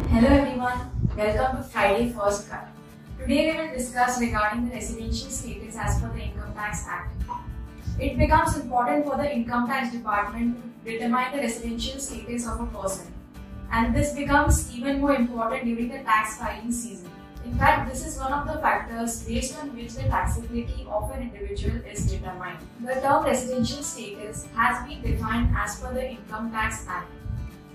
Hello everyone, welcome to Friday First Cut. Today we will discuss regarding the residential status as per the Income Tax Act. It becomes important for the Income Tax Department to determine the residential status of a person, and this becomes even more important during the tax filing season. In fact, this is one of the factors based on which the taxability of an individual is determined. The term residential status has been defined as per the Income Tax Act.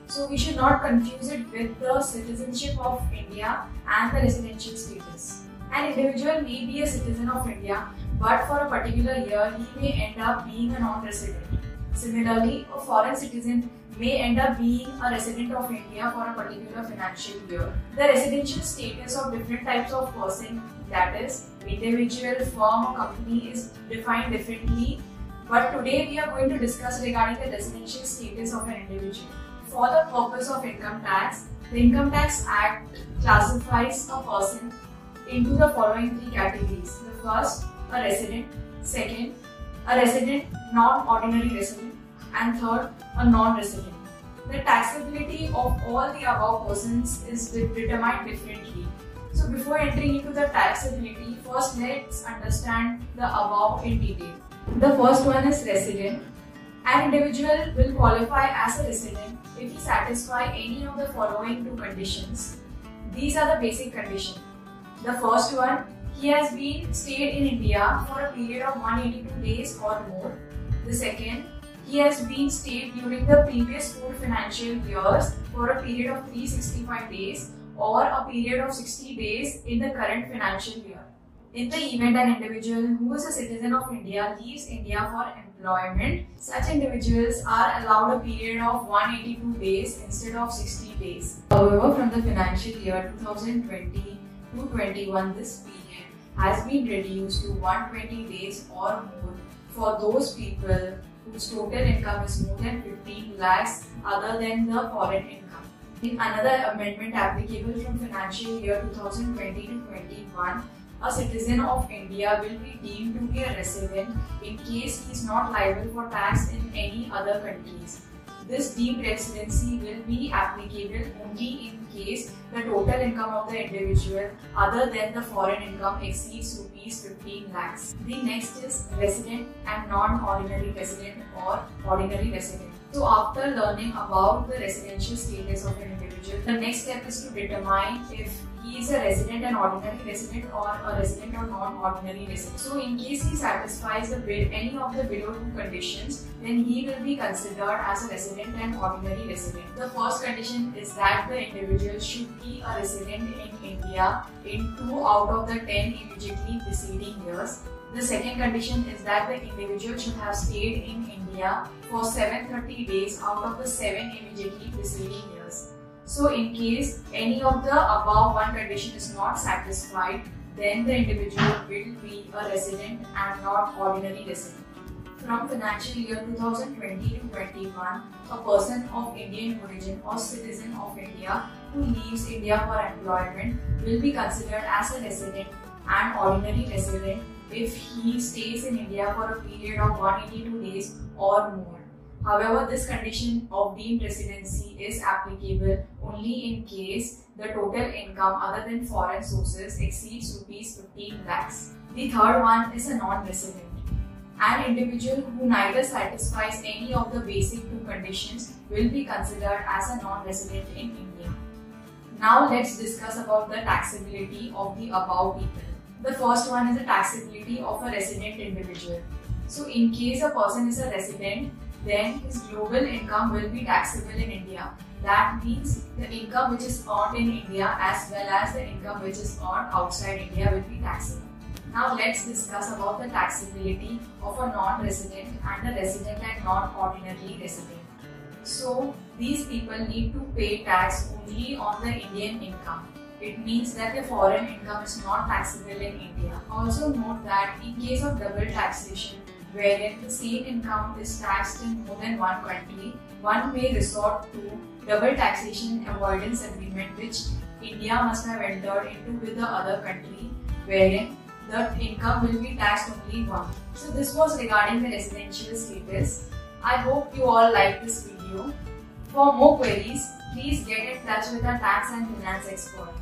So we should not confuse it with the citizenship of India and the residential status. An individual may be a citizen of India, but for a particular year he may end up being a non-resident. Similarly, a foreign citizen may end up being a resident of India for a particular financial year. The residential status of different types of person, that is, individual, firm or company, is defined differently. But today we are going to discuss regarding the residential status of an individual. For the purpose of income tax, the Income Tax Act classifies a person into the following three categories. The first, a resident. Second, a resident, non-ordinary resident. And third, a non-resident. The taxability of all the above persons is determined differently. So before entering into the taxability, first let's understand the above in detail. The first one is resident. An individual will qualify as a resident if he satisfies any of the following two conditions. These are the basic conditions. The first one, he has been stayed in India for a period of 182 days or more. The second, he has been stayed during the previous 4 financial years for a period of 365 days or a period of 60 days in the current financial year. In the event an individual who is a citizen of India leaves India for employment, such individuals are allowed a period of 182 days instead of 60 days. However, from the financial year 2020 to 2021, this period has been reduced to 120 days or more for those people whose total income is more than 15 lakhs other than the foreign income. In another amendment applicable from financial year 2020 to 2021, a citizen of India will be deemed to be a resident in case he is not liable for tax in any other countries. This deemed residency will be applicable only in case the total income of the individual other than the foreign income exceeds rupees 15 lakhs. The next is resident and non-ordinary resident or ordinary resident. So after learning about the residential status of an individual, the next step is to determine if he is a resident and ordinary resident or a resident or non-ordinary resident. So in case he satisfies any of the below two conditions, then he will be considered as a resident and ordinary resident. The first condition is that the individual should be a resident in India in 2 out of the 10 immediately preceding years. The second condition is that the individual should have stayed in India for 730 days out of the 7 immediately preceding years. So in case any of the above one condition is not satisfied, then the individual will be a resident and not ordinary resident. From financial year 2020 to 2021, a person of Indian origin or citizen of India who leaves India for employment will be considered as a resident and ordinary resident if he stays in India for a period of 182 days or more. However, this condition of deemed residency is applicable only in case the total income other than foreign sources exceeds rupees 15 lakhs. The third one is a non-resident. An individual who neither satisfies any of the basic two conditions will be considered as a non-resident in India. Now let's discuss about the taxability of the above people. The first one is the taxability of a resident individual. So in case a person is a resident, then his global income will be taxable in India. That means the income which is earned in India as well as the income which is earned outside India will be taxable. Now let's discuss about the taxability of a non-resident and a resident and non-ordinary resident. So these people need to pay tax only on the Indian income. It means that the foreign income is not taxable in India. Also note that in case of double taxation, wherein the same income is taxed in more than one country, one may resort to double taxation avoidance agreement, which India must have entered into with the other country, wherein the income will be taxed only once. So this was regarding the residential status. I hope you all like this video. For more queries, please get in touch with our tax and finance expert.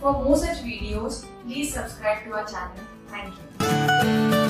For more such videos, please subscribe to our channel. Thank you.